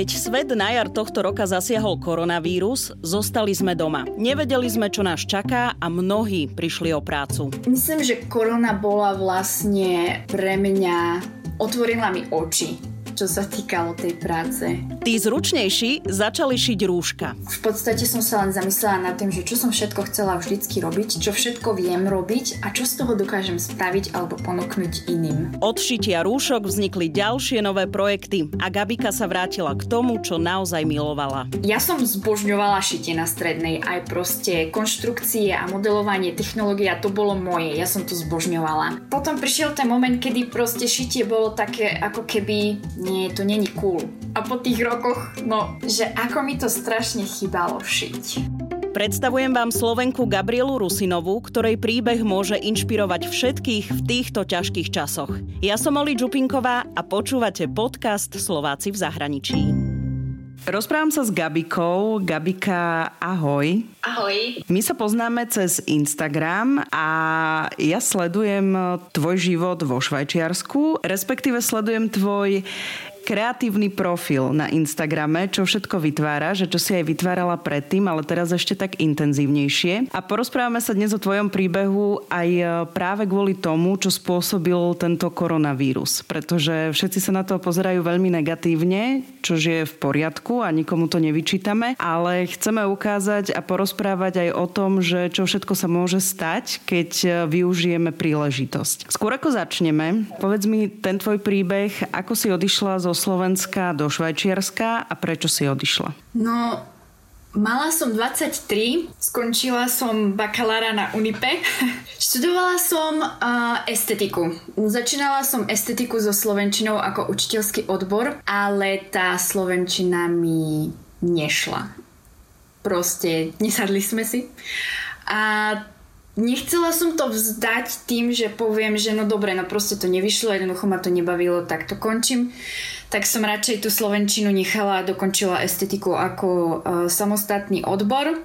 Keď svet na jar tohto roka zasiahol koronavírus, zostali sme doma. Nevedeli sme, čo nás čaká a mnohí prišli o prácu. Myslím, že korona bola vlastne pre mňa, otvorila mi oči, čo sa týkalo tej práce. Tí zručnejší začali šiť rúška. V podstate som sa len zamyslela nad tým, že čo som všetko chcela vždycky robiť, čo všetko viem robiť a čo z toho dokážem spraviť alebo ponúknuť iným. Od šitia rúšok vznikli ďalšie nové projekty a Gabika sa vrátila k tomu, čo naozaj milovala. Ja som zbožňovala šitie na strednej, aj proste konštrukcie a modelovanie, technológia, to bolo moje, ja som to zbožňovala. Potom prišiel ten moment, kedy proste šitie bolo také ako keby nie, to není cool. A po tých rokoch, no, že ako mi to strašne chýbalo šiť. Predstavujem vám Slovenku Gabrielu Rusinovú, ktorej príbeh môže inšpirovať všetkých v týchto ťažkých časoch. Ja som Oli Čupinková a počúvate podcast Slováci v zahraničí. Rozprávam sa s Gabikou. Gabika, ahoj. Ahoj. My sa poznáme cez Instagram a ja sledujem tvoj život vo Švajčiarsku, respektíve sledujem tvoj kreatívny profil na Instagrame, čo všetko vytvára, že čo si aj vytvárala predtým, ale teraz ešte tak intenzívnejšie. A porozprávame sa dnes o tvojom príbehu aj práve kvôli tomu, čo spôsobil tento koronavírus. Pretože všetci sa na to pozerajú veľmi negatívne, čo je v poriadku a nikomu to nevyčítame, ale chceme ukázať a porozprávať aj o tom, že čo všetko sa môže stať, keď využijeme príležitosť. Skôr ako začneme, povedz mi ten tvoj príbeh, ako si odišla zo Slovenska do Švajčiarska a prečo si odišla? No, mala som 23, skončila som bakalára na UNIPE. Študovala som estetiku. Začínala som estetiku so slovenčinou ako učiteľský odbor, ale tá slovenčina mi nešla. Proste nesadli sme si. A nechcela som to vzdať tým, že poviem, že no dobre, no proste to nevyšlo, jednoducho ma to nebavilo, tak to končím. Tak som radšej tú slovenčinu nechala a dokončila estetiku ako samostatný odbor.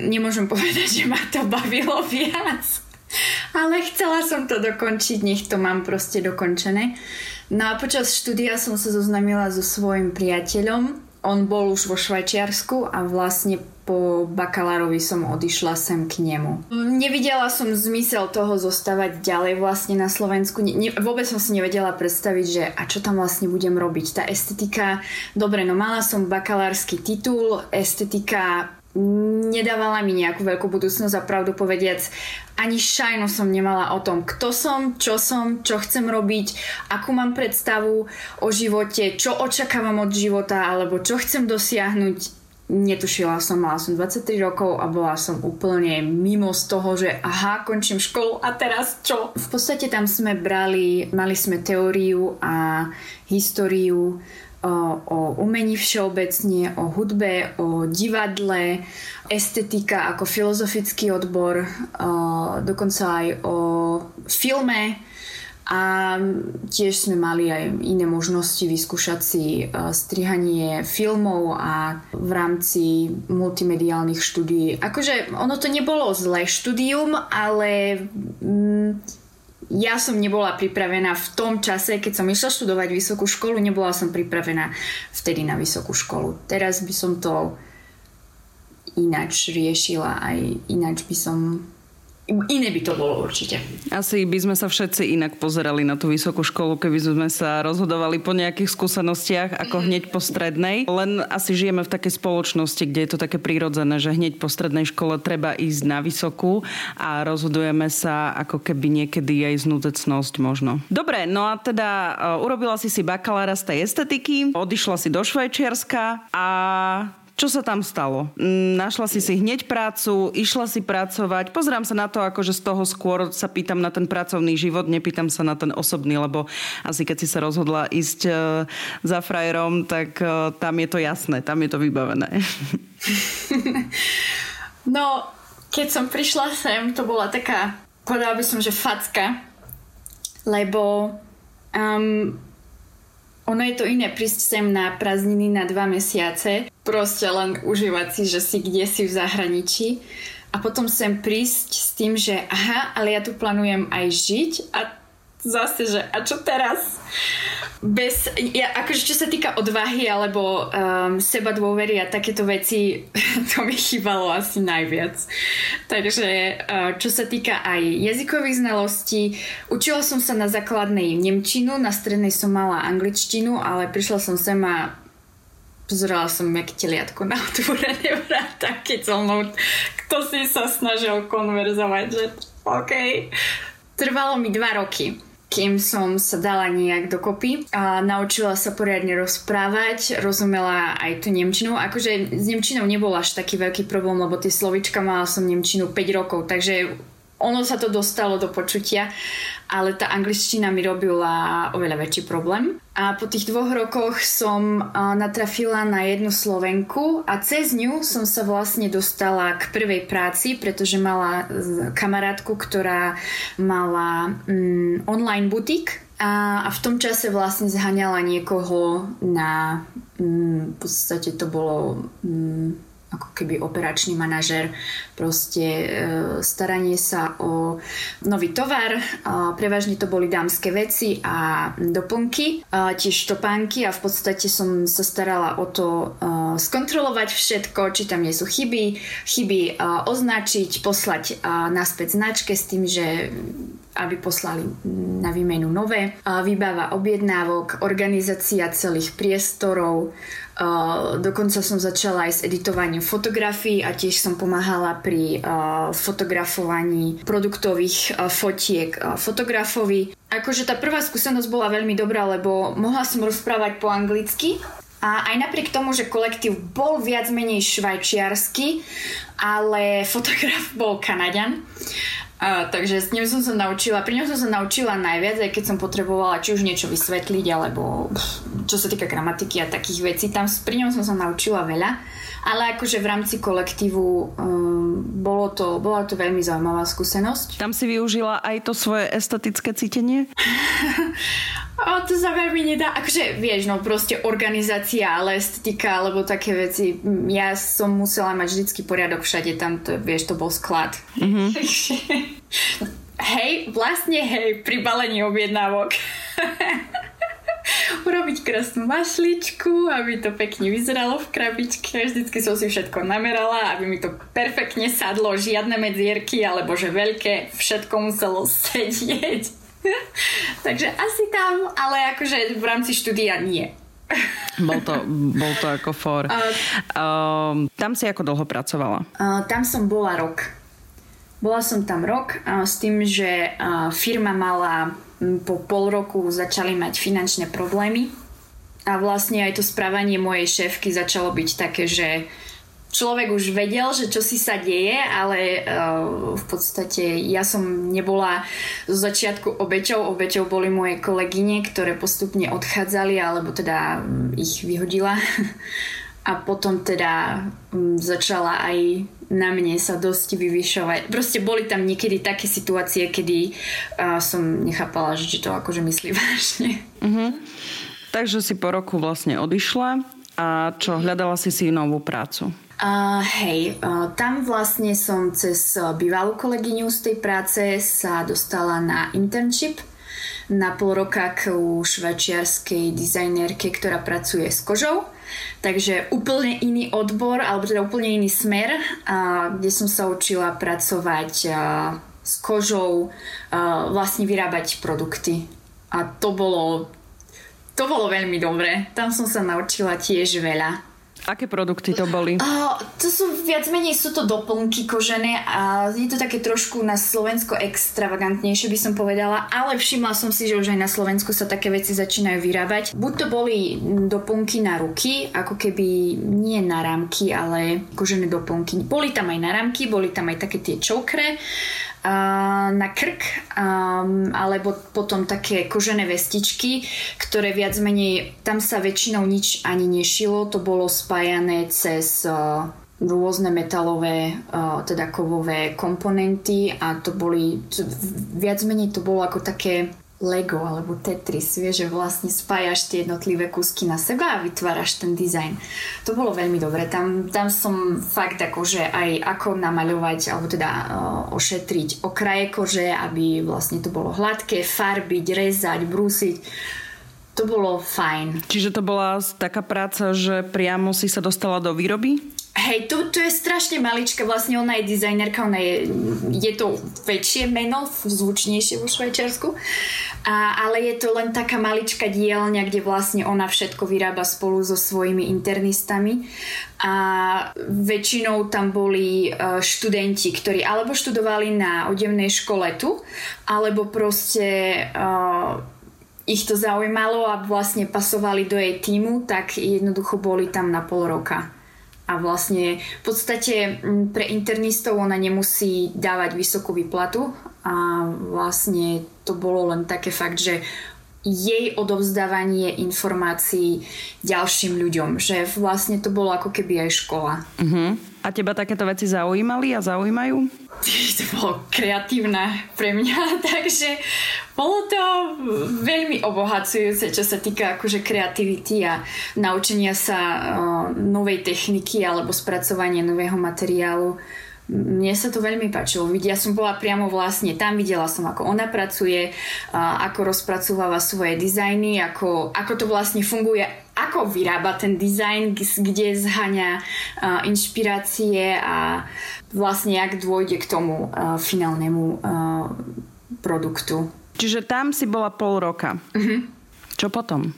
Nemôžem povedať, že ma to bavilo viac, ale chcela som to dokončiť, nech to mám proste dokončené. No a počas štúdia som sa zoznamila so svojím priateľom. On bol už vo Švajčiarsku a vlastne po bakalárovi som odišla sem k nemu. Nevidela som zmysel toho zostávať ďalej vlastne na Slovensku. Vôbec som si nevedela predstaviť, že a čo tam vlastne budem robiť. Tá estetika, dobre, no mala som bakalársky titul, estetika nedávala mi nejakú veľkú budúcnosť a pravdu povediac, ani šajnu som nemala o tom, kto som, čo chcem robiť, akú mám predstavu o živote, čo očakávam od života alebo čo chcem dosiahnuť. Netušila som, mala som 23 rokov a bola som úplne mimo z toho, že aha, končím školu a teraz čo? V podstate tam sme mali sme teóriu a históriu o umení všeobecne, o hudbe, o divadle, estetika ako filozofický odbor, dokonca aj o filme. A tiež sme mali aj iné možnosti vyskúšať si strihanie filmov a v rámci multimediálnych štúdií. Akože ono to nebolo zlé štúdium, ale ja som nebola pripravená v tom čase, keď som išla študovať vysokú školu, nebola som pripravená vtedy na vysokú školu. Teraz by som to ináč riešila, aj ináč by som... Iné by to bolo určite. Asi by sme sa všetci inak pozerali na tú vysokú školu, keby sme sa rozhodovali po nejakých skúsenostiach ako hneď po strednej. Len asi žijeme v takej spoločnosti, kde je to také prirodzené, že hneď po strednej škole treba ísť na vysokú a rozhodujeme sa ako keby niekedy aj znudecnosť možno. Dobre, no a teda urobila si bakalára z tej estetiky, odišla si do Švajčiarska a... Čo sa tam stalo? Našla si hneď prácu, išla si pracovať. Pozerám sa na to, akože z toho skôr sa pýtam na ten pracovný život, nepýtam sa na ten osobný, lebo asi keď si sa rozhodla ísť za frajerom, tak tam je to jasné, tam je to vybavené. No, keď som prišla sem, to bola taká, povedala by som, že facka, lebo ono je to iné prísť sem na prázdniny na 2 mesiace, proste len užívať si, že si kde si v zahraničí a potom sem prísť s tým, že aha, ale ja tu plánujem aj žiť a zase, že a čo teraz? Akože čo sa týka odvahy alebo seba dôvery a takéto veci, to mi chýbalo asi najviac. Takže čo sa týka aj jazykových znalostí, učila som sa na základnej nemčinu, na strednej som mala angličtinu, ale prišla som sem a pozerala som jak teliatko na otvorené vráta, keď so mnou kto si sa snažil konverzovať, že OK. Trvalo mi 2 roky, kým som sa dala nejak dokopy a naučila sa poriadne rozprávať, rozumela aj tú nemčinu. Akože s nemčinou nebol až taký veľký problém, lebo tie slovíčka, mala som nemčinu 5 rokov, takže ono sa to dostalo do počutia, ale tá angličtina mi robila oveľa väčší problém. A po tých 2 rokoch som natrafila na jednu Slovenku a cez ňu som sa vlastne dostala k prvej práci, pretože mala kamarátku, ktorá mala online butik a v tom čase vlastne zhaňala niekoho na... v podstate to bolo... ako keby operačný manažer, proste staranie sa o nový tovar, prevažne to boli dámske veci a doplnky, tiež topánky a v podstate som sa starala o to skontrolovať všetko, či tam nie sú chyby označiť, poslať naspäť značke s tým, že aby poslali na výmenu nové, výbava objednávok, organizácia celých priestorov, dokonca som začala aj s editovaním fotografií a tiež som pomáhala pri fotografovaní produktových fotiek fotografovi. Akože tá prvá skúsenosť bola veľmi dobrá, lebo mohla som rozprávať po anglicky a aj napriek tomu, že kolektív bol viac menej švajčiarsky, ale fotograf bol Kanaďan. Takže s ním som sa naučila, pri ňom som sa naučila najviac, aj keď som potrebovala či už niečo vysvetliť, alebo čo sa týka gramatiky a takých vecí, tam pri ňom som sa naučila veľa, ale akože v rámci kolektívu bola to veľmi zaujímavá skúsenosť. Tam si využila aj to svoje estetické cítenie? To sa veľmi nedá, akože vieš, no proste organizácia, ale estetika alebo také veci, ja som musela mať vždycky poriadok všade, tam to, vieš, to bol sklad. Mm-hmm. Hej, pri balení objednávok. Urobiť krásnu mašličku, aby to pekne vyzeralo v krabičke. Vždycky som si všetko namerala, aby mi to perfektne sadlo. Žiadne medzierky, alebo že veľké. Všetko muselo sedieť. Takže asi tam, ale akože v rámci štúdia nie. Bol to ako for. Tam si ako dlho pracovala? Tam som bola rok. Bola som tam rok s tým, že firma mala po pol roku začali mať finančné problémy a vlastne aj to správanie mojej šéfky začalo byť také, že človek už vedel, že čo si sa deje, ale v podstate ja som nebola zo začiatku obeťou. Obeťou boli moje kolegyne, ktoré postupne odchádzali alebo teda ich vyhodila. A potom teda začala aj na mne sa dosť vyvyšovať. Proste boli tam niekedy také situácie, kedy som nechápala, že či to akože myslí vážne. Uh-huh. Takže si po roku vlastne odišla a čo, hľadala si novú prácu? Tam vlastne som cez bývalú kolegyňu z tej práce sa dostala na internship na pol roka k švajčiarskej dizajnerke, ktorá pracuje s kožou. Takže úplne iný odbor, alebo teda úplne iný smer, kde som sa učila pracovať s kožou, vlastne vyrábať produkty. A to bolo veľmi dobré. Tam som sa naučila tiež veľa. Aké produkty to boli? To sú viac menej, sú to doplnky kožené a je to také trošku na Slovensko extravagantnejšie, by som povedala, ale všimla som si, že už aj na Slovensku sa také veci začínajú vyrábať. Buď to boli doplnky na ruky, ako keby nie na rámky, ale kožené doplnky. Boli tam aj na rámky, boli tam aj také tie čokre na krk, alebo potom také kožené vestičky, ktoré viac menej, tam sa väčšinou nič ani nešilo, to bolo spájané cez rôzne metalové, teda kovové komponenty a to boli, viac menej to bolo ako také Lego alebo Tetris, vieš, že vlastne spájaš tie jednotlivé kúsky na seba a vytváraš ten dizajn. To bolo veľmi dobre. Tam som fakt akože aj ako namaľovať alebo teda ošetriť okraje kože, aby vlastne to bolo hladké, farbiť, rezať, brúsiť. To bolo fajn. Čiže to bola taká práca, že priamo si sa dostala do výroby? Hej, to je strašne malička, vlastne ona je dizajnerka, ona je to väčšie meno, zvučnejšie vo Švajčiarsku, ale je to len taká malička dielňa, kde vlastne ona všetko vyrába spolu so svojimi internistami a väčšinou tam boli študenti, ktorí alebo študovali na odevnej škole tu, alebo proste ich to zaujímalo a vlastne pasovali do jej tímu, tak jednoducho boli tam na pol roka. A vlastne v podstate pre internistov ona nemusí dávať vysokú výplatu a vlastne to bolo len také fakt, že jej odovzdávanie informácií ďalším ľuďom, že vlastne to bolo ako keby aj škola. Uh-huh. A teba takéto veci zaujímali a zaujímajú? To bolo kreatívne pre mňa, takže bolo to veľmi obohacujúce, čo sa týka akože kreativity a naučenia sa novej techniky alebo spracovania nového materiálu. Mne sa to veľmi páčilo. Ja som bola priamo vlastne tam, videla som, ako ona pracuje, ako rozpracováva svoje dizajny, ako to vlastne funguje, ako vyrába ten dizajn, kde zháňa inšpirácie a vlastne jak dôjde k tomu finálnemu produktu. Čiže tam si bola pol roka. Uh-huh. Čo potom?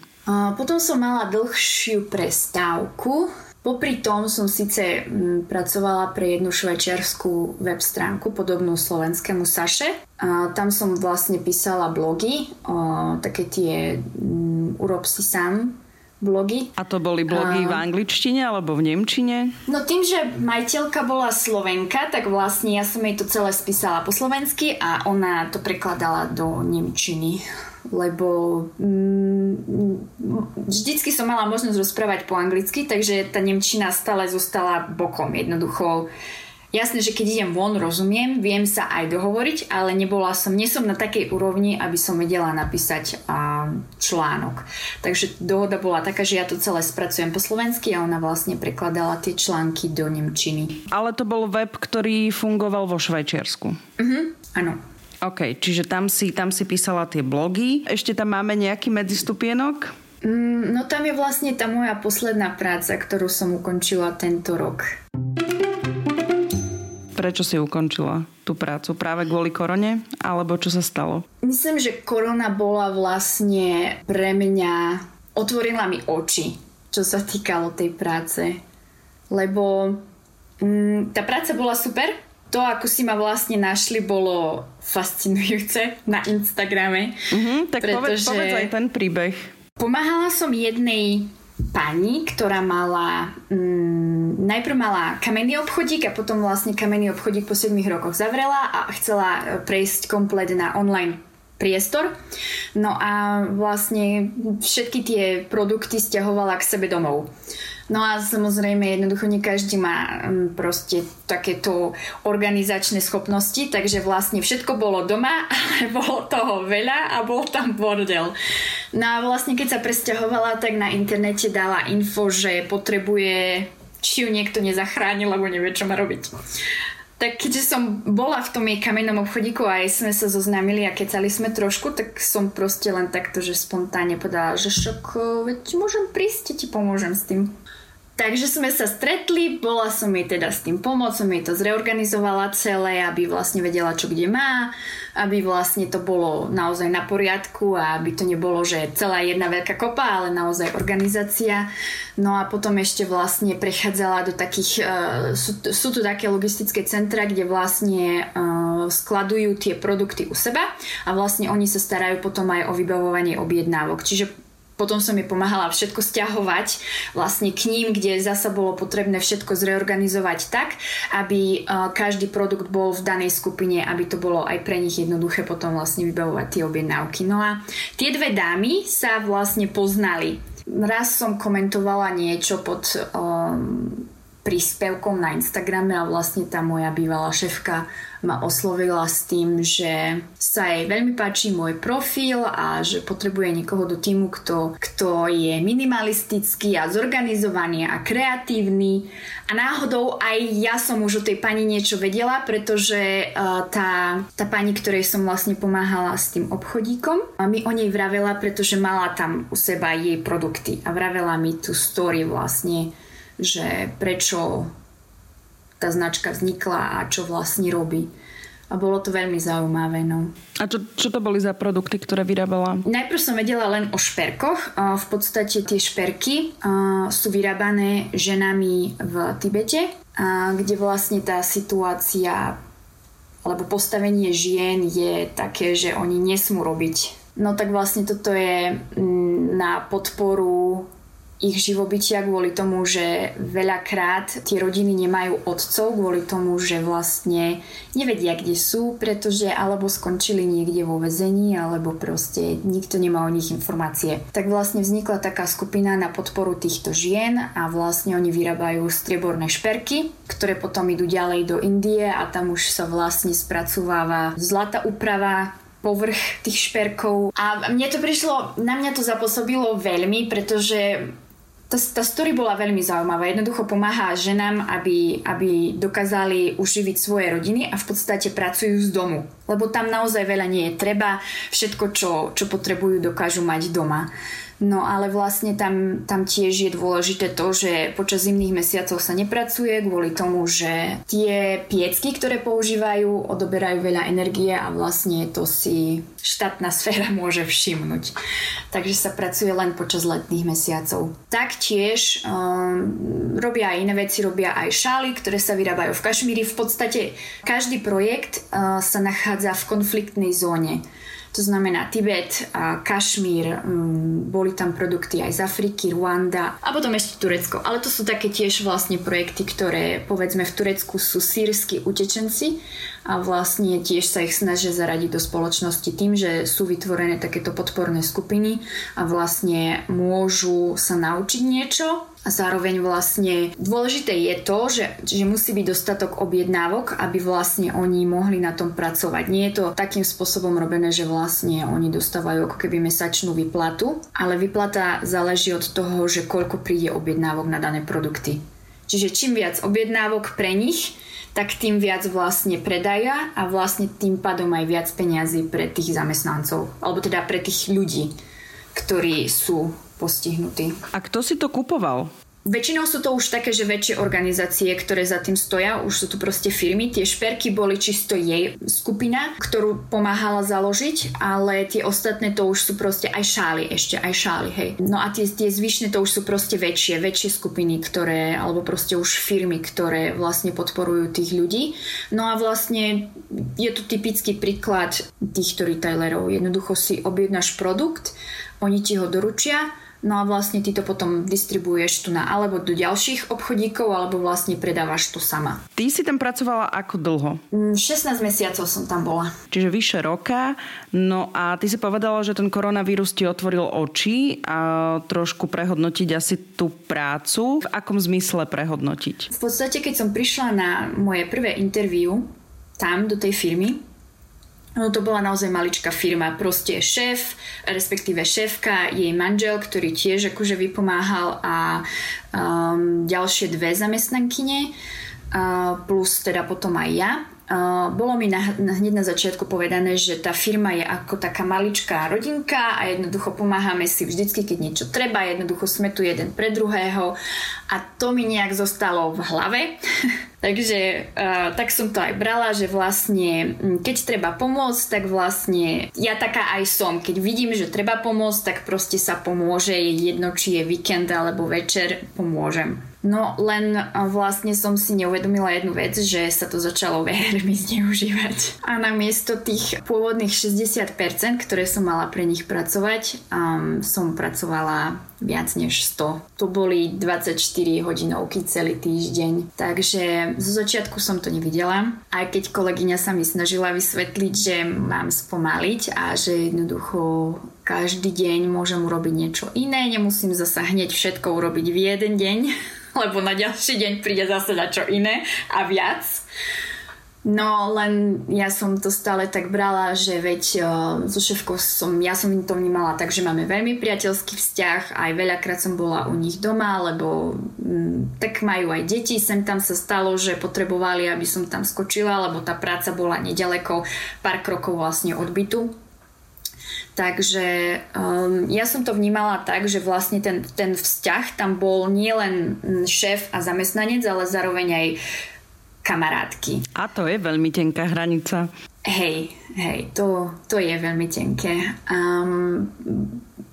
Potom som mala dlhšiu prestávku. Popri tom som síce pracovala pre jednu švajčiarsku web stránku, podobnú slovenskému Saše. Tam som vlastne písala blogy, také tie urob si sám blogy. A to boli blogy v angličtine alebo v nemčine? No tým, že majiteľka bola Slovenka, tak vlastne ja som jej to celé spísala po slovensky a ona to prekladala do nemčiny. Lebo vždycky som mala možnosť rozprávať po anglicky, takže tá nemčina stále zostala bokom jednoducho. Jasné, že keď idem von, rozumiem, viem sa aj dohovoriť, ale nie som na takej úrovni, aby som vedela napísať článok. Takže dohoda bola taká, že ja to celé spracujem po slovensky a ona vlastne prekladala tie články do nemčiny. Ale to bol web, ktorý fungoval vo Švajčiarsku. Uh-huh, áno. OK, čiže tam si písala tie blogy. Ešte tam máme nejaký medzistupienok? No tam je vlastne tá moja posledná práca, ktorú som ukončila tento rok. Prečo si ukončila tú prácu? Práve kvôli korone? Alebo čo sa stalo? Myslím, že korona bola vlastne pre mňa... Otvorila mi oči, čo sa týkalo tej práce. Lebo tá práca bola super. To, ako si ma vlastne našli, bolo fascinujúce na Instagrame. Mm-hmm, tak povedz aj ten príbeh. Pomáhala som jednej pani, ktorá mala... najprv mala kamenný obchodík a potom vlastne kamenný obchodík po 7 rokoch zavrela a chcela prejsť komplet na online priestor. No a vlastne všetky tie produkty stiahovala k sebe domov. No a samozrejme, jednoducho nie každý má proste takéto organizačné schopnosti, takže vlastne všetko bolo doma, ale bolo toho veľa a bol tam bordel. No a vlastne keď sa presťahovala, tak na internete dala info, že potrebuje, či ju niekto nezachránil, lebo nevie, čo má robiť. Tak keďže som bola v tom jej kamennom obchodíku a aj sme sa zoznámili a kecali sme trošku, tak som proste len takto, že spontánne povedala, že veď môžem prísť, ti pomôžem s tým. Takže sme sa stretli, bola som jej teda s tým pomôcť, som jej to zreorganizovala celé, aby vlastne vedela, čo kde má, aby vlastne to bolo naozaj na poriadku a aby to nebolo, že celá jedna veľká kopa, ale naozaj organizácia. No a potom ešte vlastne prechádzala do takých, sú tu také logistické centra, kde vlastne skladujú tie produkty u seba a vlastne oni sa starajú potom aj o vybavovanie objednávok. Čiže potom som jej pomáhala všetko stiahovať vlastne k ním, kde zasa bolo potrebné všetko zreorganizovať tak, aby každý produkt bol v danej skupine, aby to bolo aj pre nich jednoduché potom vlastne vybavovať tie objednávky. No a tie dve dámy sa vlastne poznali. Raz som komentovala niečo pod príspevkom na Instagrame a vlastne tá moja bývalá šéfka ma oslovila s tým, že sa jej veľmi páči môj profil a že potrebuje niekoho do týmu, kto je minimalistický a zorganizovaný a kreatívny. A náhodou aj ja som už o tej pani niečo vedela, pretože tá pani, ktorej som vlastne pomáhala s tým obchodíkom, a mi o nej vravela, pretože mala tam u seba jej produkty a vravela mi tú story vlastne, že prečo tá značka vznikla a čo vlastne robí. A bolo to veľmi zaujímavé. No. A čo to boli za produkty, ktoré vyrábala? Najprv som vedela len o šperkoch. V podstate tie šperky sú vyrábané ženami v Tibete, kde vlastne tá situácia alebo postavenie žien je také, že oni nesmú robiť. No tak vlastne toto je na podporu ich živobytia kvôli tomu, že veľakrát tie rodiny nemajú otcov kvôli tomu, že vlastne nevedia, kde sú, pretože alebo skončili niekde vo väzení, alebo proste nikto nemá o nich informácie. Tak vlastne vznikla taká skupina na podporu týchto žien a vlastne oni vyrábajú strieborné šperky, ktoré potom idú ďalej do Indie a tam už sa vlastne spracováva zlatá úprava, povrch tých šperkov. A mne to prišlo, na mňa to zapôsobilo veľmi, pretože tá story bola veľmi zaujímavá. Jednoducho pomáha ženám, aby dokázali uživiť svoje rodiny a v podstate pracujú z domu. Lebo tam naozaj veľa nie je treba. Všetko, čo potrebujú, dokážu mať doma. No ale vlastne tam tiež je dôležité to, že počas zimných mesiacov sa nepracuje kvôli tomu, že tie piecky, ktoré používajú, odoberajú veľa energie a vlastne to si štátna sféra môže všimnúť. Takže sa pracuje len počas letných mesiacov. Taktiež robia aj iné veci, robia aj šály, ktoré sa vyrábajú v Kašmíri. V podstate každý projekt sa nachádza v konfliktnej zóne. To znamená Tibet, Kašmír, boli tam produkty aj z Afriky, Ruanda a potom ešte Turecko. Ale to sú také tiež vlastne projekty, ktoré povedzme v Turecku sú sýrski utečenci a vlastne tiež sa ich snažia zaradiť do spoločnosti tým, že sú vytvorené takéto podporné skupiny a vlastne môžu sa naučiť niečo. A zároveň vlastne dôležité je to, že musí byť dostatok objednávok, aby vlastne oni mohli na tom pracovať. Nie je to takým spôsobom robené, že vlastne oni dostávajú ako keby mesačnú výplatu, ale výplata záleží od toho, že koľko príde objednávok na dané produkty. Čiže čím viac objednávok pre nich, tak tým viac vlastne predaja a vlastne tým pádom aj viac peňazí pre tých zamestnancov, alebo teda pre tých ľudí, ktorí sú postihnutí. A kto si to kupoval? Väčšinou sú to už také, že väčšie organizácie, ktoré za tým stoja, už sú tu proste firmy. Tie šperky boli čisto jej skupina, ktorú pomáhala založiť, ale tie ostatné to už sú proste aj šály, hej. No a tie zvyšné to už sú proste väčšie skupiny, ktoré, alebo proste už firmy, ktoré vlastne podporujú tých ľudí. No a vlastne je tu typický príklad týchto retailerov. Jednoducho si objednáš produkt, oni ti ho doručia, no a vlastne ty to potom distribuuješ tu na alebo do ďalších obchodíkov, alebo vlastne predávaš to sama. Ty si tam pracovala ako dlho? 16 mesiacov som tam bola. Čiže vyše roka. No a ty si povedala, že ten koronavírus ti otvoril oči a trošku prehodnotiť asi tú prácu. V akom zmysle prehodnotiť? V podstate, keď som prišla na moje prvé interview tam do tej firmy, no to bola naozaj maličká firma, proste šéf, respektíve šéfka, jej manžel, ktorý tiež akože vypomáhal a ďalšie dve zamestnankyne, plus teda potom aj ja. Bolo mi hneď na začiatku povedané, že tá firma je ako taká maličká rodinka a jednoducho pomáhame si vždycky, keď niečo treba, jednoducho sme tu jeden pre druhého a to mi nejak zostalo v hlave. Takže tak som to aj brala, že vlastne keď treba pomôcť, tak vlastne ja taká aj som. Keď vidím, že treba pomôcť, tak proste sa pomôže, jedno či je víkend alebo večer, pomôžem. No len vlastne som si neuvedomila jednu vec, že sa to začalo veľmi zneužívať. A namiesto tých pôvodných 60%, ktoré som mala pre nich pracovať, som pracovala viac než 100. To boli 24 hodinovky celý týždeň. Takže zo začiatku som to nevidela. Aj keď kolegyňa sa mi snažila vysvetliť, že mám spomaliť a že jednoducho Každý deň môžem urobiť niečo iné, nemusím zasa hneď všetko urobiť v jeden deň, lebo na ďalší deň príde zase na čo iné a viac. No len ja som to stále tak brala, že veď so šéfkou ja som to vnímala tak, že máme veľmi priateľský vzťah, aj veľakrát som bola u nich doma, lebo tak majú aj deti, sem tam sa stalo, že potrebovali, aby som tam skočila, lebo tá práca bola neďaleko, pár krokov vlastne od bytu. Takže ja som to vnímala tak, že vlastne ten vzťah tam bol nielen šéf a zamestnanec, ale zároveň aj kamarátky. A to je veľmi tenká hranica. Hej, to je veľmi tenké.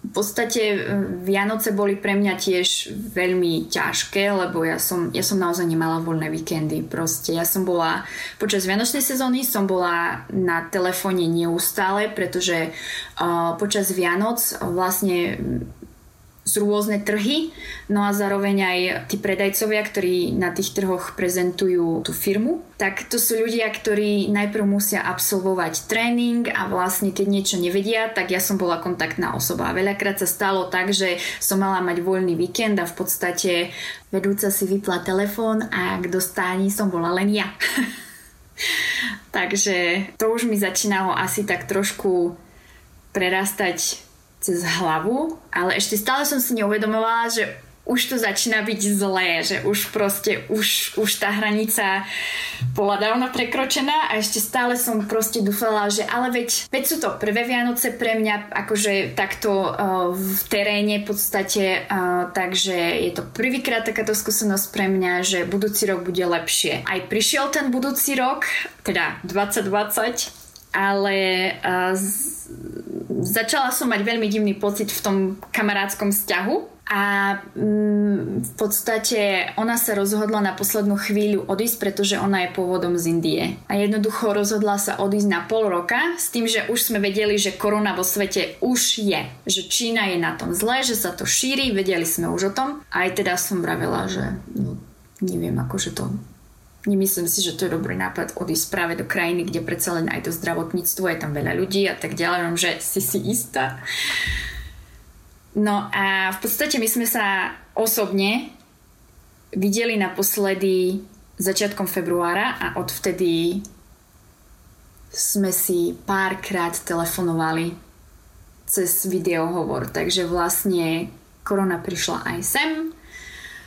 V podstate Vianoce boli pre mňa tiež veľmi ťažké, lebo ja som naozaj nemala voľné víkendy. Proste ja som bola, počas vianočnej sezóny som bola na telefóne neustále, pretože počas Vianoc vlastne sú rôzne trhy, no a zároveň aj tí predajcovia, ktorí na tých trhoch prezentujú tú firmu, tak to sú ľudia, ktorí najprv musia absolvovať tréning a vlastne keď niečo nevedia, tak ja som bola kontaktná osoba. Veľakrát sa stalo tak, že som mala mať voľný víkend a v podstate vedúca si vypla telefón a k dostání som bola len ja. Takže to už mi začínalo asi tak trošku prerastať cez hlavu, ale ešte stále som si neuvedomovala, že už to začína byť zlé, že už proste už tá hranica bola dávno prekročená a ešte stále som proste dúfala, že ale veď sú to prvé Vianoce pre mňa akože takto v teréne v podstate, takže je to prvýkrát takáto skúsenosť pre mňa, že budúci rok bude lepšie. Aj prišiel ten budúci rok, teda 2020, ale začala som mať veľmi divný pocit v tom kamarátskom vzťahu a v podstate ona sa rozhodla na poslednú chvíľu odísť, pretože ona je pôvodom z Indie a jednoducho rozhodla sa odísť na pol roka s tým, že už sme vedeli, že korona vo svete už je, že Čína je na tom zle, že sa to šíri, vedeli sme už o tom a aj teda som vravela, že neviem, akože to nemyslím si, že to je dobrý nápad odísť práve do krajiny, kde predsa len aj to zdravotníctvo, je tam veľa ľudí a tak ďalej, že si istá. No a v podstate my sme sa osobne videli naposledy začiatkom februára a odvtedy sme si párkrát telefonovali cez videohovor. Takže vlastne korona prišla aj sem,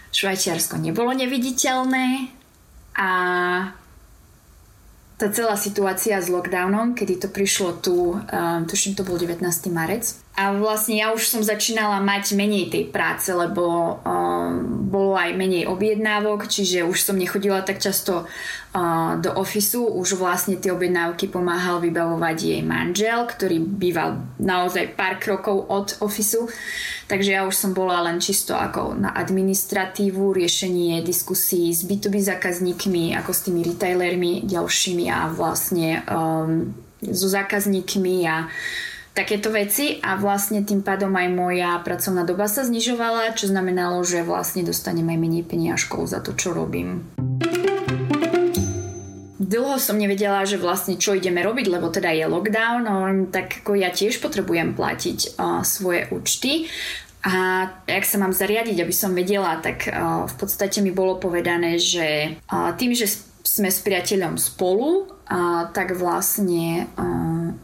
Švajčiarsko nebolo neviditeľné, a tá celá situácia s lockdownom, kedy to prišlo tu, tuším, to bol 19. marec. A vlastne ja už som začínala mať menej tej práce, lebo bolo aj menej objednávok, čiže už som nechodila tak často do ofisu. Už vlastne tie objednávky pomáhal vybavovať jej manžel, ktorý býval naozaj pár krokov od ofisu. Takže ja už som bola len čisto ako na administratívu, riešenie diskusí s B2B zákazníkmi, ako s tými retailermi ďalšími a vlastne so zákazníkmi a takéto veci a vlastne tým pádom aj moja pracovná doba sa znižovala, čo znamenalo, že vlastne dostanem aj menej peniažkov za to, čo robím. Dlho som nevedela, že vlastne čo ideme robiť, lebo teda je lockdown, tak ako ja tiež potrebujem platiť svoje účty a jak sa mám zariadiť, aby som vedela, tak v podstate mi bolo povedané, že tým, že sme s priateľom spolu, tak vlastne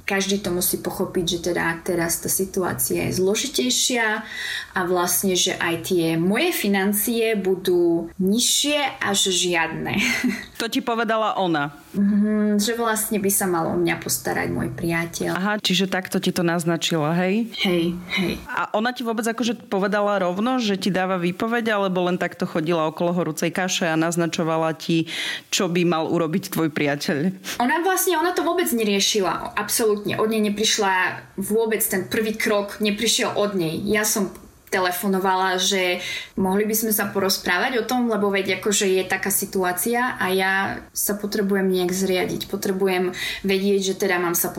každý to musí pochopiť, že teda teraz tá situácia je zložitejšia a vlastne, že aj tie moje financie budú nižšie až žiadne. To ti povedala ona? Že vlastne by sa mal o mňa postarať môj priateľ. Aha, čiže takto ti to naznačila, hej? Hej. A ona ti vôbec akože povedala rovno, že ti dáva výpoveď, alebo len takto chodila okolo horúcej kaše a naznačovala ti, čo by mal urobiť tvoj priateľ? Ona to vôbec neriešila. Absolútne. Od nej neprišla vôbec ten prvý krok, neprišiel od nej. Ja som telefonovala, že mohli by sme sa porozprávať o tom, lebo veď akože je taká situácia a ja sa potrebujem nejak zriadiť. Potrebujem vedieť, že teda mám sa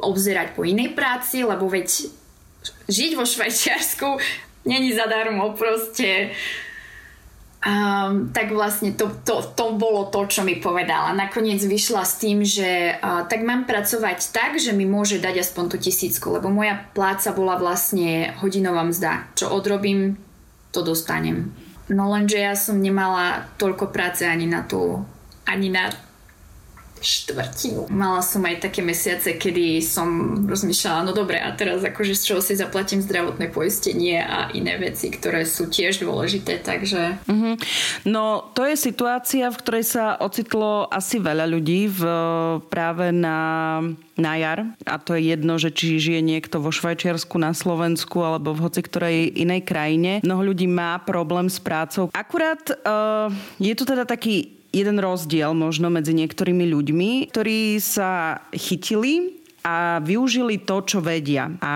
obzerať po inej práci, lebo veď žiť vo Švajčiarsku není zadarmo proste. A tak vlastne to bolo to, čo mi povedala. Nakoniec vyšla s tým, že tak mám pracovať tak, že mi môže dať aspoň tú 1000, lebo moja pláca bola vlastne hodinová mzda. Čo odrobím, to dostanem. No lenže ja som nemala toľko práce ani na štvrtinu. Mala som aj také mesiace, kedy som rozmýšľala, no dobre, a teraz akože z čoho si zaplatím zdravotné poistenie a iné veci, ktoré sú tiež dôležité, takže... Mm-hmm. No, to je situácia, v ktorej sa ocitlo asi veľa ľudí práve na jar. A to je jedno, že či žije niekto vo Švajčiarsku, na Slovensku alebo v hoci ktorej inej krajine. Mnoho ľudí má problém s prácou. Akurát je to teda taký jeden rozdiel možno medzi niektorými ľuďmi, ktorí sa chytili a využili to, čo vedia. A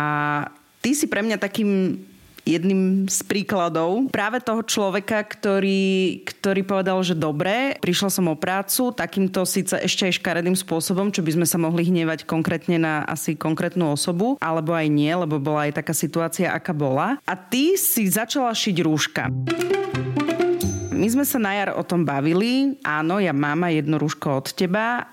ty si pre mňa takým jedným z príkladov práve toho človeka, ktorý povedal, že dobre, prišla som o prácu takýmto síce ešte aj škaredým spôsobom, čo by sme sa mohli hnievať konkrétne na asi konkrétnu osobu, alebo aj nie, lebo bola aj taká situácia, aká bola. A ty si začala šiť rúška. My sme sa na jar o tom bavili. Áno, ja mám aj jedno rúško od teba.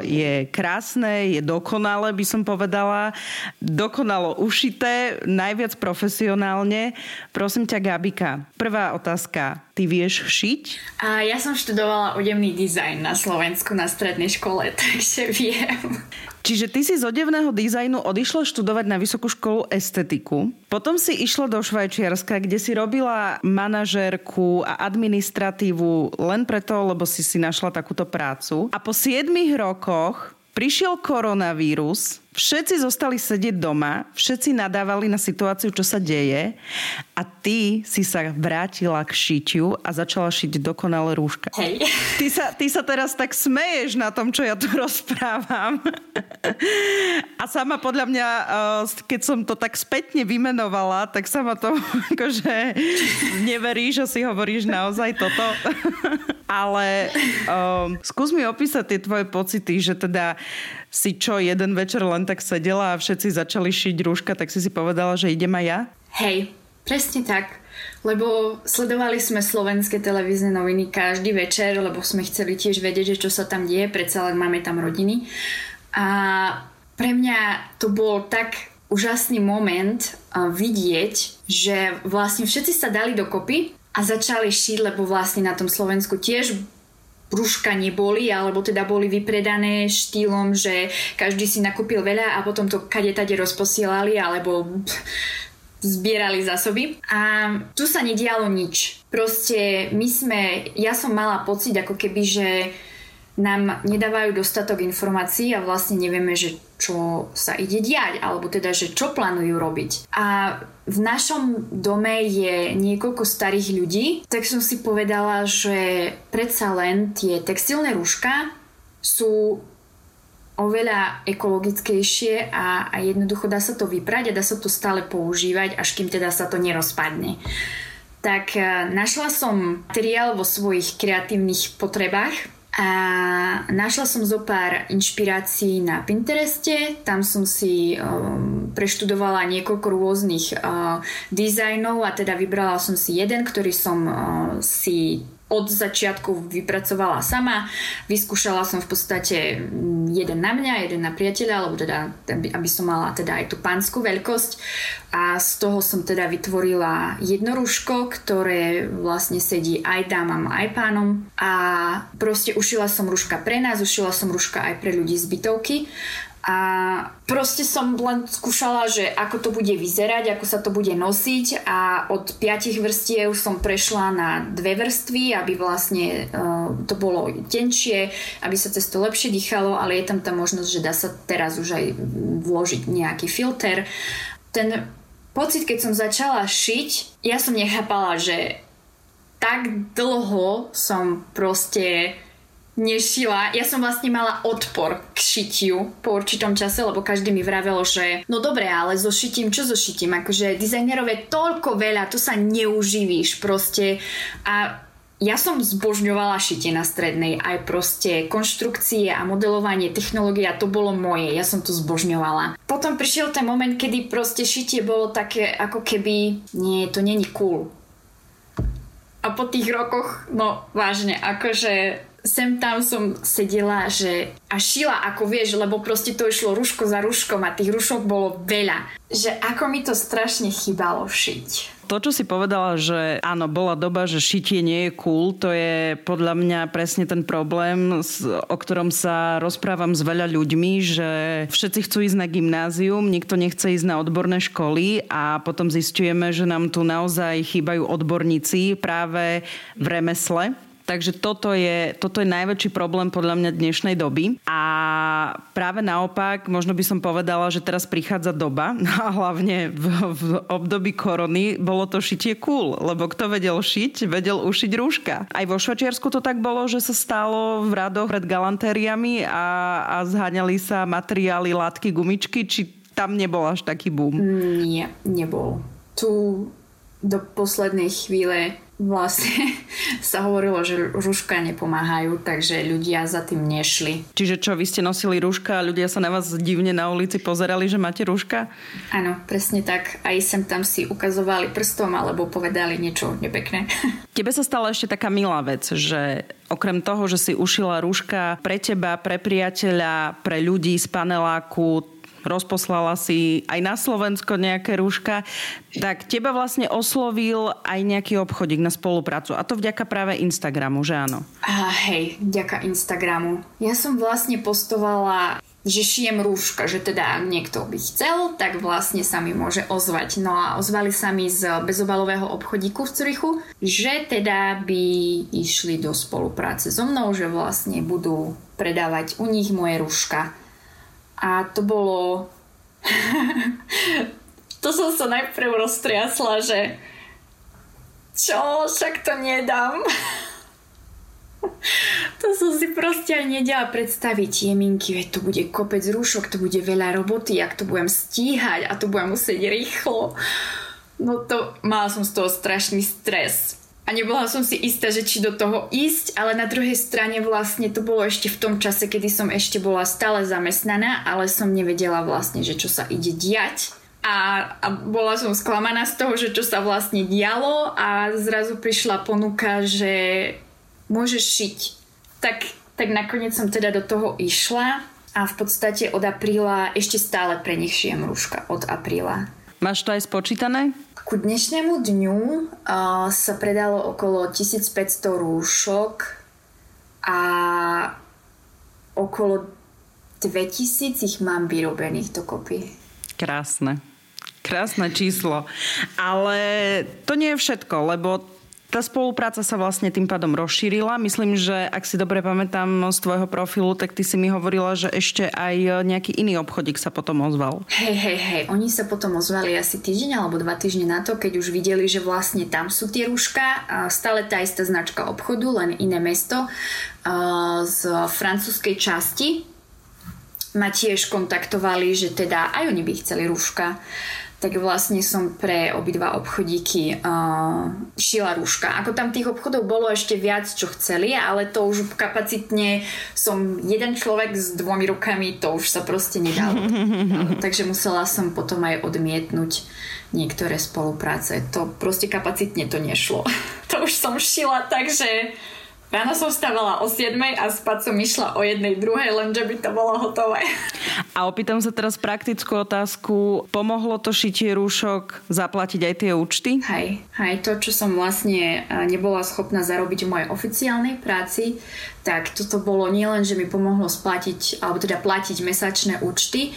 Je krásne, je dokonale, by som povedala. Dokonalo ušité, najviac profesionálne. Prosím ťa, Gabika, prvá otázka. Ty vieš šiť? Ja som študovala odevný dizajn na Slovensku na strednej škole, takže viem. Čiže ty si z odevného dizajnu odišla študovať na vysokú školu estetiku. Potom si išla do Švajčiarska, kde si robila manažérku a administratívu len preto, lebo si našla takúto prácu. A po 7 rokoch prišiel koronavírus, všetci zostali sedieť doma, všetci nadávali na situáciu, čo sa deje, a ty si sa vrátila k šitiu a začala šiť dokonalé rúška. Hej. Ty sa teraz tak smeješ na tom, čo ja tu rozprávam. A sama podľa mňa, keď som to tak spätne vymenovala, tak sama to akože neveríš a si hovoríš naozaj toto. Ale skús mi opísať tie tvoje pocity, že teda si čo, jeden večer len tak sedela a všetci začali šiť rúška, tak si povedala, že idem aj ja? Hej, presne tak. Lebo sledovali sme slovenské televízne noviny každý večer, lebo sme chceli tiež vedieť, že čo sa tam deje, predsa len máme tam rodiny. A pre mňa to bol tak úžasný moment vidieť, že vlastne všetci sa dali dokopy a začali šiť, lebo vlastne na tom Slovensku tiež rúška neboli, alebo teda boli vypredané štýlom, že každý si nakúpil veľa a potom to kadetade rozposielali alebo zbierali zásoby. A tu sa nedialo nič. Proste ja som mala pocit, ako keby, že nám nedávajú dostatok informácií a vlastne nevieme, že čo sa ide diať, alebo teda, že čo plánujú robiť. A v našom dome je niekoľko starých ľudí, tak som si povedala, že predsa len tie textilné rúška sú oveľa ekologickejšie a jednoducho dá sa to vyprať a dá sa to stále používať, až kým teda sa to nerozpadne. Tak našla som materiál vo svojich kreatívnych potrebách a našla som zo pár inšpirácií na Pintereste. Tam som si preštudovala niekoľko rôznych dizajnov a teda vybrala som si jeden, ktorý som si od začiatku vypracovala sama. Vyskúšala som v podstate jeden na mňa, jeden na priateľa, alebo teda, aby som mala teda aj tú pánsku veľkosť. A z toho som teda vytvorila jedno rúško, ktoré vlastne sedí aj dámam, aj pánom. A proste ušila som rúška pre nás, ušila som rúška aj pre ľudí z bytovky. A proste som len skúšala, že ako to bude vyzerať, ako sa to bude nosiť, a od 5 vrstiev som prešla na 2 vrstvy, aby vlastne to bolo tenšie, aby sa cez to lepšie dýchalo, ale je tam tá možnosť, že dá sa teraz už aj vložiť nejaký filter. Ten pocit, keď som začala šiť, ja som nechápala, že tak dlho som proste nešila. Ja som vlastne mala odpor k šitiu po určitom čase, lebo každý mi vravelo, že no dobre, ale so šitím, čo so šitím? Akože dizajnerov je toľko veľa, to sa neuživíš proste. A ja som zbožňovala šitie na strednej, aj proste konštrukcie a modelovanie, technológia, to bolo moje, ja som to zbožňovala. Potom prišiel ten moment, kedy proste šitie bolo také, ako keby, nie, to není cool. A A po tých rokoch, no vážne, akože sem tam som sedela a šila, ako vieš, lebo proste to išlo ruško za ruškom a tých rušok bolo veľa. Že ako mi to strašne chýbalo šiť. To, čo si povedala, že áno, bola doba, že šitie nie je cool, to je podľa mňa presne ten problém, o ktorom sa rozprávam s veľa ľuďmi, že všetci chcú ísť na gymnázium, nikto nechce ísť na odborné školy a potom zistujeme, že nám tu naozaj chýbajú odborníci práve v remesle. Takže toto je najväčší problém podľa mňa dnešnej doby. A práve naopak, možno by som povedala, že teraz prichádza doba a hlavne v období korony bolo to šitie cool, lebo kto vedel šiť, vedel ušiť rúška. Aj vo Švajčiarsku to tak bolo, že sa stálo v radoch pred galantériami a zháňali sa materiály, látky, gumičky, či tam nebol až taký boom? Nie, nebol. Tu do poslednej chvíle vlastne sa hovorilo, že rúška nepomáhajú, takže ľudia za tým nešli. Čiže čo, vy ste nosili rúška a ľudia sa na vás divne na ulici pozerali, že máte rúška? Áno, presne tak. Aj sem tam si ukazovali prstom alebo povedali niečo nepekné. Tebe sa stala ešte taká milá vec, že okrem toho, že si ušila rúška pre teba, pre priateľa, pre ľudí z paneláku, rozposlala si aj na Slovensko nejaké rúška, tak teba vlastne oslovil aj nejaký obchodík na spoluprácu. A to vďaka práve Instagramu, že áno? Hej, vďaka Instagramu. Ja som vlastne postovala, že šijem rúška, že teda niekto by chcel, tak vlastne sa mi môže ozvať. No a ozvali sa mi z bezobalového obchodíku v Curychu, že teda by išli do spolupráce so mnou, že vlastne budú predávať u nich moje rúška. A to bolo... to som sa najprv roztriasla, že čo, však to nedám. To som si proste aj nedala predstaviť. Jeminky, veď to bude kopec rúšok, to bude veľa roboty, ak to budem stíhať a to budem musieť rýchlo. No to... Mala som z toho strašný stres. A nebola som si istá, že či do toho ísť, ale na druhej strane vlastne to bolo ešte v tom čase, kedy som ešte bola stále zamestnaná, ale som nevedela vlastne, že čo sa ide diať. A bola som sklamaná z toho, že čo sa vlastne dialo a zrazu prišla ponuka, že môžeš šiť. Tak nakoniec som teda do toho išla a v podstate od apríla ešte stále pre nich šijem rúška od apríla. Máš to aj spočítané? Ku dnešnému dňu sa predalo okolo 1500 rúšok a okolo 2000 ich mám vyrobených dokopy. Krásne. Krásne číslo. Ale to nie je všetko, lebo tá spolupráca sa vlastne tým pádom rozšírila. Myslím, že ak si dobre pamätám z tvojho profilu, tak ty si mi hovorila, že ešte aj nejaký iný obchodík sa potom ozval. Hej. Oni sa potom ozvali asi týždeň alebo 2 týždne na to, keď už videli, že vlastne tam sú tie rúška. Stále tá istá značka obchodu, len iné mesto z francúzskej časti. Ma tiež kontaktovali, že teda aj oni by chceli rúška. Tak vlastne som pre obidva obchodíky šila rúška. Ako tam tých obchodov bolo ešte viac, čo chceli, ale to už kapacitne som jeden človek s 2 rukami, to už sa proste nedalo. Takže musela som potom aj odmietnúť niektoré spolupráce. To proste kapacitne to nešlo. To už som šila, takže ráno som vstávala o 7 a spať som išla o 1:00, 2:00, lenže by to bolo hotové. A opýtam sa teraz praktickú otázku. Pomohlo to šitie rúšok zaplatiť aj tie účty? Hej, to, čo som vlastne nebola schopná zarobiť v mojej oficiálnej práci, tak toto bolo nielen, že mi pomohlo splatiť, alebo teda platiť mesačné účty,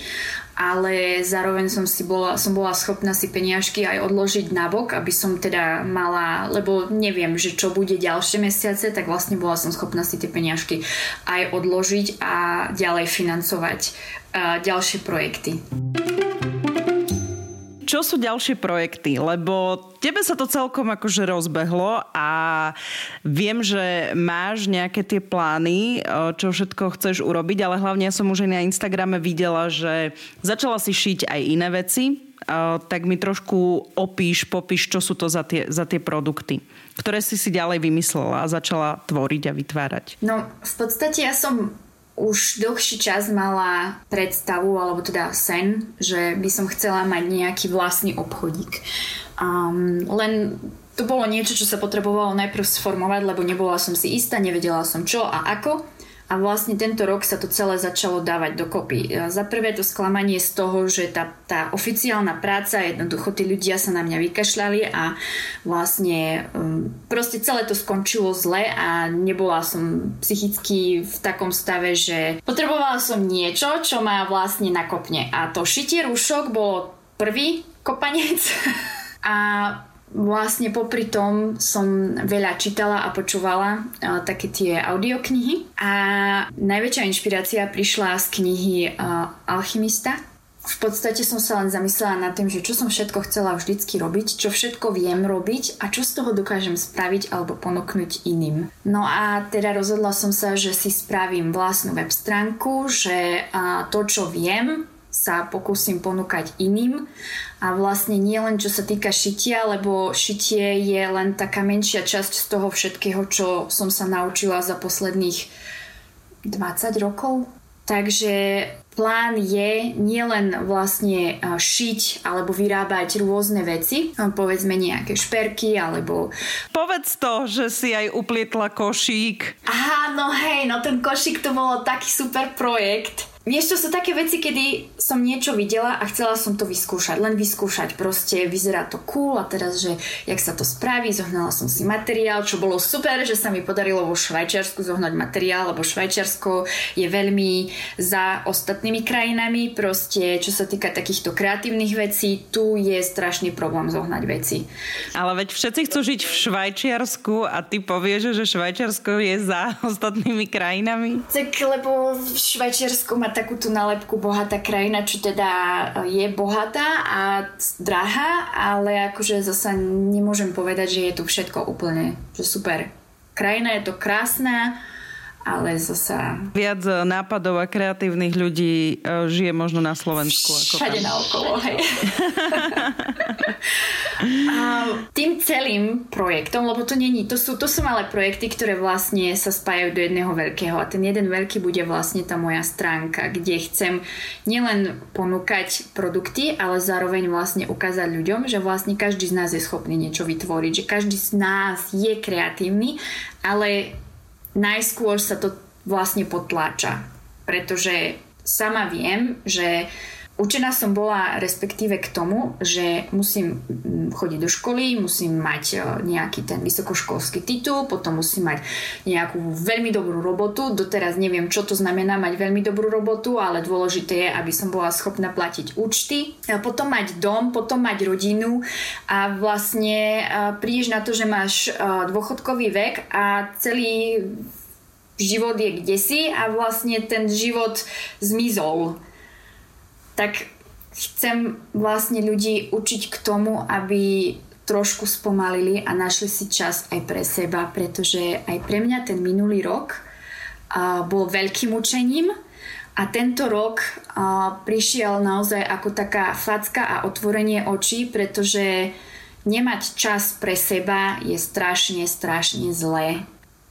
ale zároveň som bola schopná si peniažky aj odložiť na bok, aby som teda mala, lebo neviem, že čo bude ďalšie mesiace, tak vlastne bola som schopná si tie peniažky aj odložiť a ďalej financovať ďalšie projekty. Čo sú ďalšie projekty? Lebo tebe sa to celkom akože rozbehlo a viem, že máš nejaké tie plány, čo všetko chceš urobiť, ale hlavne ja som už aj na Instagrame videla, že začala si šiť aj iné veci. Tak mi trošku popíš, čo sú to za tie produkty, ktoré si ďalej vymyslela a začala tvoriť a vytvárať. No, v podstate ja som už dlhší čas mala predstavu, alebo teda sen, že by som chcela mať nejaký vlastný obchodík. Len To bolo niečo, čo sa potrebovalo najprv sformovať, lebo nebola som si istá, nevedela som čo a ako. A vlastne tento rok sa to celé začalo dávať dokopy. Za prvé to sklamanie z toho, že tá oficiálna práca, jednoducho tí ľudia sa na mňa vykašľali a vlastne proste celé to skončilo zle a nebola som psychicky v takom stave, že potrebovala som niečo, čo ma vlastne nakopne. A to šitie rúšok bolo prvý kopanec a vlastne popri tom som veľa čítala a počúvala také tie audioknihy a najväčšia inšpirácia prišla z knihy Alchymista. V podstate som sa len zamyslela nad tým, že čo som všetko chcela vždycky robiť, čo všetko viem robiť a čo z toho dokážem spraviť alebo ponúknuť iným. No a teda rozhodla som sa, že si spravím vlastnú web stránku, že to, čo viem, sa pokúsim ponúkať iným a vlastne nie len čo sa týka šitia, lebo šitie je len taká menšia časť z toho všetkého, čo som sa naučila za posledných 20 rokov. Takže plán je nielen vlastne šiť alebo vyrábať rôzne veci, povedzme nejaké šperky alebo... Povedz to, že si aj uplietla košík. Aha, no hej, no ten košík to bolo taký super projekt. Vieš, to sú také veci, kedy som niečo videla a chcela som to vyskúšať, len vyskúšať, proste vyzerá to cool a teraz, že jak sa to spraví, zohnala som si materiál, čo bolo super, že sa mi podarilo vo Švajčiarsku zohnať materiál, lebo Švajčiarsko je veľmi za ostatnými krajinami, proste čo sa týka takýchto kreatívnych vecí, tu je strašný problém zohnať veci. Ale veď všetci chcú žiť v Švajčiarsku a ty povieš, že Švajčiarsko je za ostatnými krajinami? Tak, lebo v Švajčiarsku má takúto nálepku bohatá krajina, čo teda je bohatá a drahá, ale akože zasa nemôžem povedať, že je tu všetko úplne že super. Krajina je to krásna, ale zasa... Viac nápadov a kreatívnych ľudí žije možno na Slovensku. Ako všade tam. Naokolo, hej. A tým celým projektom, lebo to není, to sú malé projekty, ktoré vlastne sa spájajú do jedného veľkého a ten jeden veľký bude vlastne tá moja stránka, kde chcem nielen ponúkať produkty, ale zároveň vlastne ukázať ľuďom, že vlastne každý z nás je schopný niečo vytvoriť, že každý z nás je kreatívny, ale najskôr sa to vlastne potláča, pretože sama viem, že učená som bola respektíve k tomu, že musím chodiť do školy, musím mať nejaký ten vysokoškolský titul, potom musím mať nejakú veľmi dobrú robotu. Doteraz neviem, čo to znamená mať veľmi dobrú robotu, ale dôležité je, aby som bola schopná platiť účty, potom mať dom, potom mať rodinu a vlastne prídeš na to, že máš dôchodkový vek a celý život je kdesi a vlastne ten život zmizol. Tak chcem vlastne ľudí učiť k tomu, aby trošku spomalili a našli si čas aj pre seba, pretože aj pre mňa ten minulý rok bol veľkým učením a tento rok prišiel naozaj ako taká facka a otvorenie očí, pretože nemať čas pre seba je strašne, strašne zlé.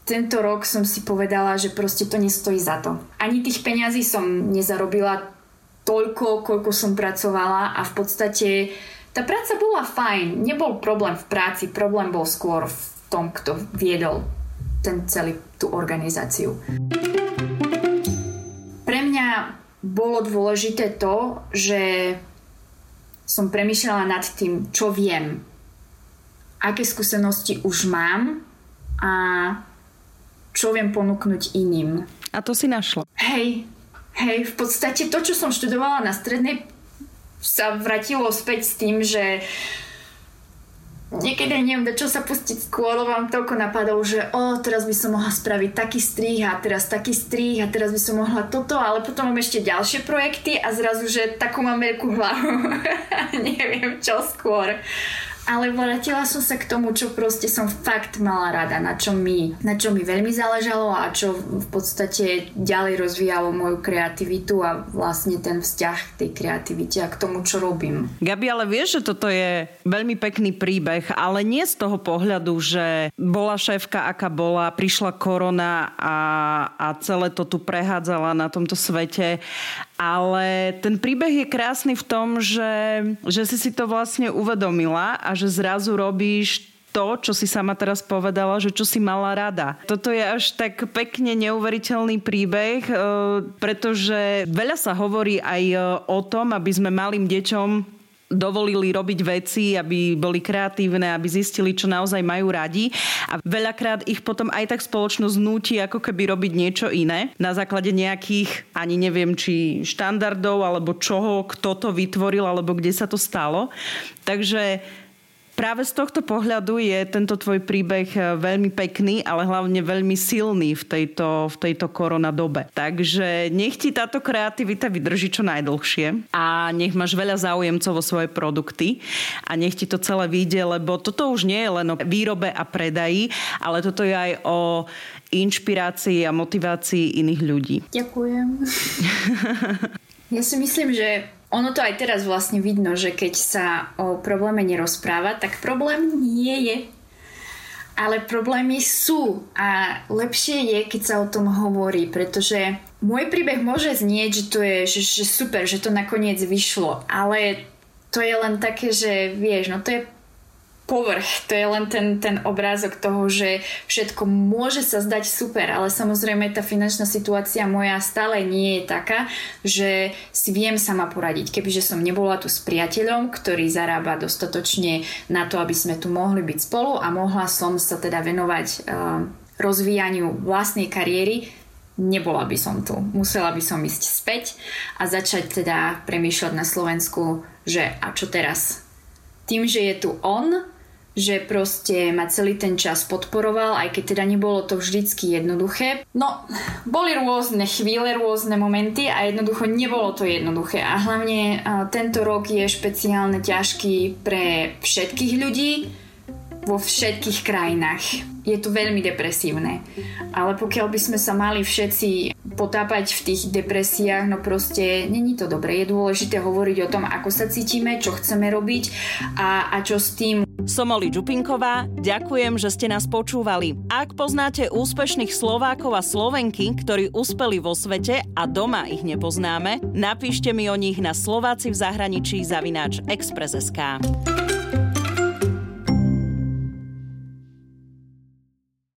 Tento rok som si povedala, že proste to nestojí za to. Ani tých peňazí som nezarobila toľko, koľko som pracovala a v podstate tá práca bola fajn, nebol problém v práci, problém bol skôr v tom, kto viedol ten celý tú organizáciu. Pre mňa bolo dôležité to, že som premýšľala nad tým, čo viem, aké skúsenosti už mám a čo viem ponúknuť iným. A to si našla. Hej, v podstate to, čo som študovala na strednej, sa vrátilo späť s tým, že niekedy neviem, do čo sa pustiť skôr, vám toľko napadlo, že teraz by som mohla spraviť taký strih a teraz by som mohla toto, ale potom mám ešte ďalšie projekty a zrazu, že takú mám veľkú hlavu. Neviem, čo skôr. Ale vrátila som sa k tomu, čo proste som fakt mala rada, na čo mi veľmi záležalo a čo v podstate ďalej rozvíjalo moju kreativitu a vlastne ten vzťah k tej kreativite a k tomu, čo robím. Gabi, ale vieš, že toto je veľmi pekný príbeh, ale nie z toho pohľadu, že bola šéfka, aká bola, prišla korona a celé to tu prehádzala na tomto svete. Ale ten príbeh je krásny v tom, že si to vlastne uvedomila a že zrazu robíš to, čo si sama teraz povedala, že čo si mala rada. Toto je až tak pekne neuveriteľný príbeh, pretože veľa sa hovorí aj o tom, aby sme malým deťom dovolili robiť veci, aby boli kreatívne, aby zistili, čo naozaj majú radi. A veľakrát ich potom aj tak spoločnosť núti ako keby robiť niečo iné. Na základe nejakých, ani neviem, či štandardov, alebo čoho, kto to vytvoril, alebo kde sa to stalo. Takže práve z tohto pohľadu je tento tvoj príbeh veľmi pekný, ale hlavne veľmi silný v tejto korona dobe. Takže nech ti táto kreativita vydrží čo najdlhšie a nech máš veľa záujemcov o svoje produkty a nech ti to celé vyjde, lebo toto už nie je len o výrobe a predaji, ale toto je aj o inšpirácii a motivácii iných ľudí. Ďakujem. Ja si myslím, že ono to aj teraz vlastne vidno, že keď sa o probléme nerozpráva, tak problém nie je. Ale problémy sú a lepšie je, keď sa o tom hovorí, pretože môj príbeh môže znieť, že to je že super, že to nakoniec vyšlo, ale to je len také, že vieš, no to je povrch, to je len ten obrázok toho, že všetko môže sa zdať super, ale samozrejme tá finančná situácia moja stále nie je taká, že si viem sama poradiť. Kebyže som nebola tu s priateľom, ktorý zarába dostatočne na to, aby sme tu mohli byť spolu a mohla som sa teda venovať rozvíjaniu vlastnej kariéry, nebola by som tu. Musela by som ísť späť a začať teda premýšľať na Slovensku, že a čo teraz? Tým, že je tu on, že proste ma celý ten čas podporoval, aj keď teda nebolo to vždycky jednoduché. No, boli rôzne chvíle, rôzne momenty a jednoducho nebolo to jednoduché. A hlavne tento rok je špeciálne ťažký pre všetkých ľudí vo všetkých krajinách. Je to veľmi depresívne. Ale pokiaľ by sme sa mali všetci potápať v tých depresiách, no proste není to dobre. Je dôležité hovoriť o tom, ako sa cítime, čo chceme robiť a čo s tým. Som Oli Čupinková, ďakujem, že ste nás počúvali. Ak poznáte úspešných Slovákov a Slovenky, ktorí uspeli vo svete a doma ich nepoznáme, napíšte mi o nich na slovácivzahraničí@express.sk.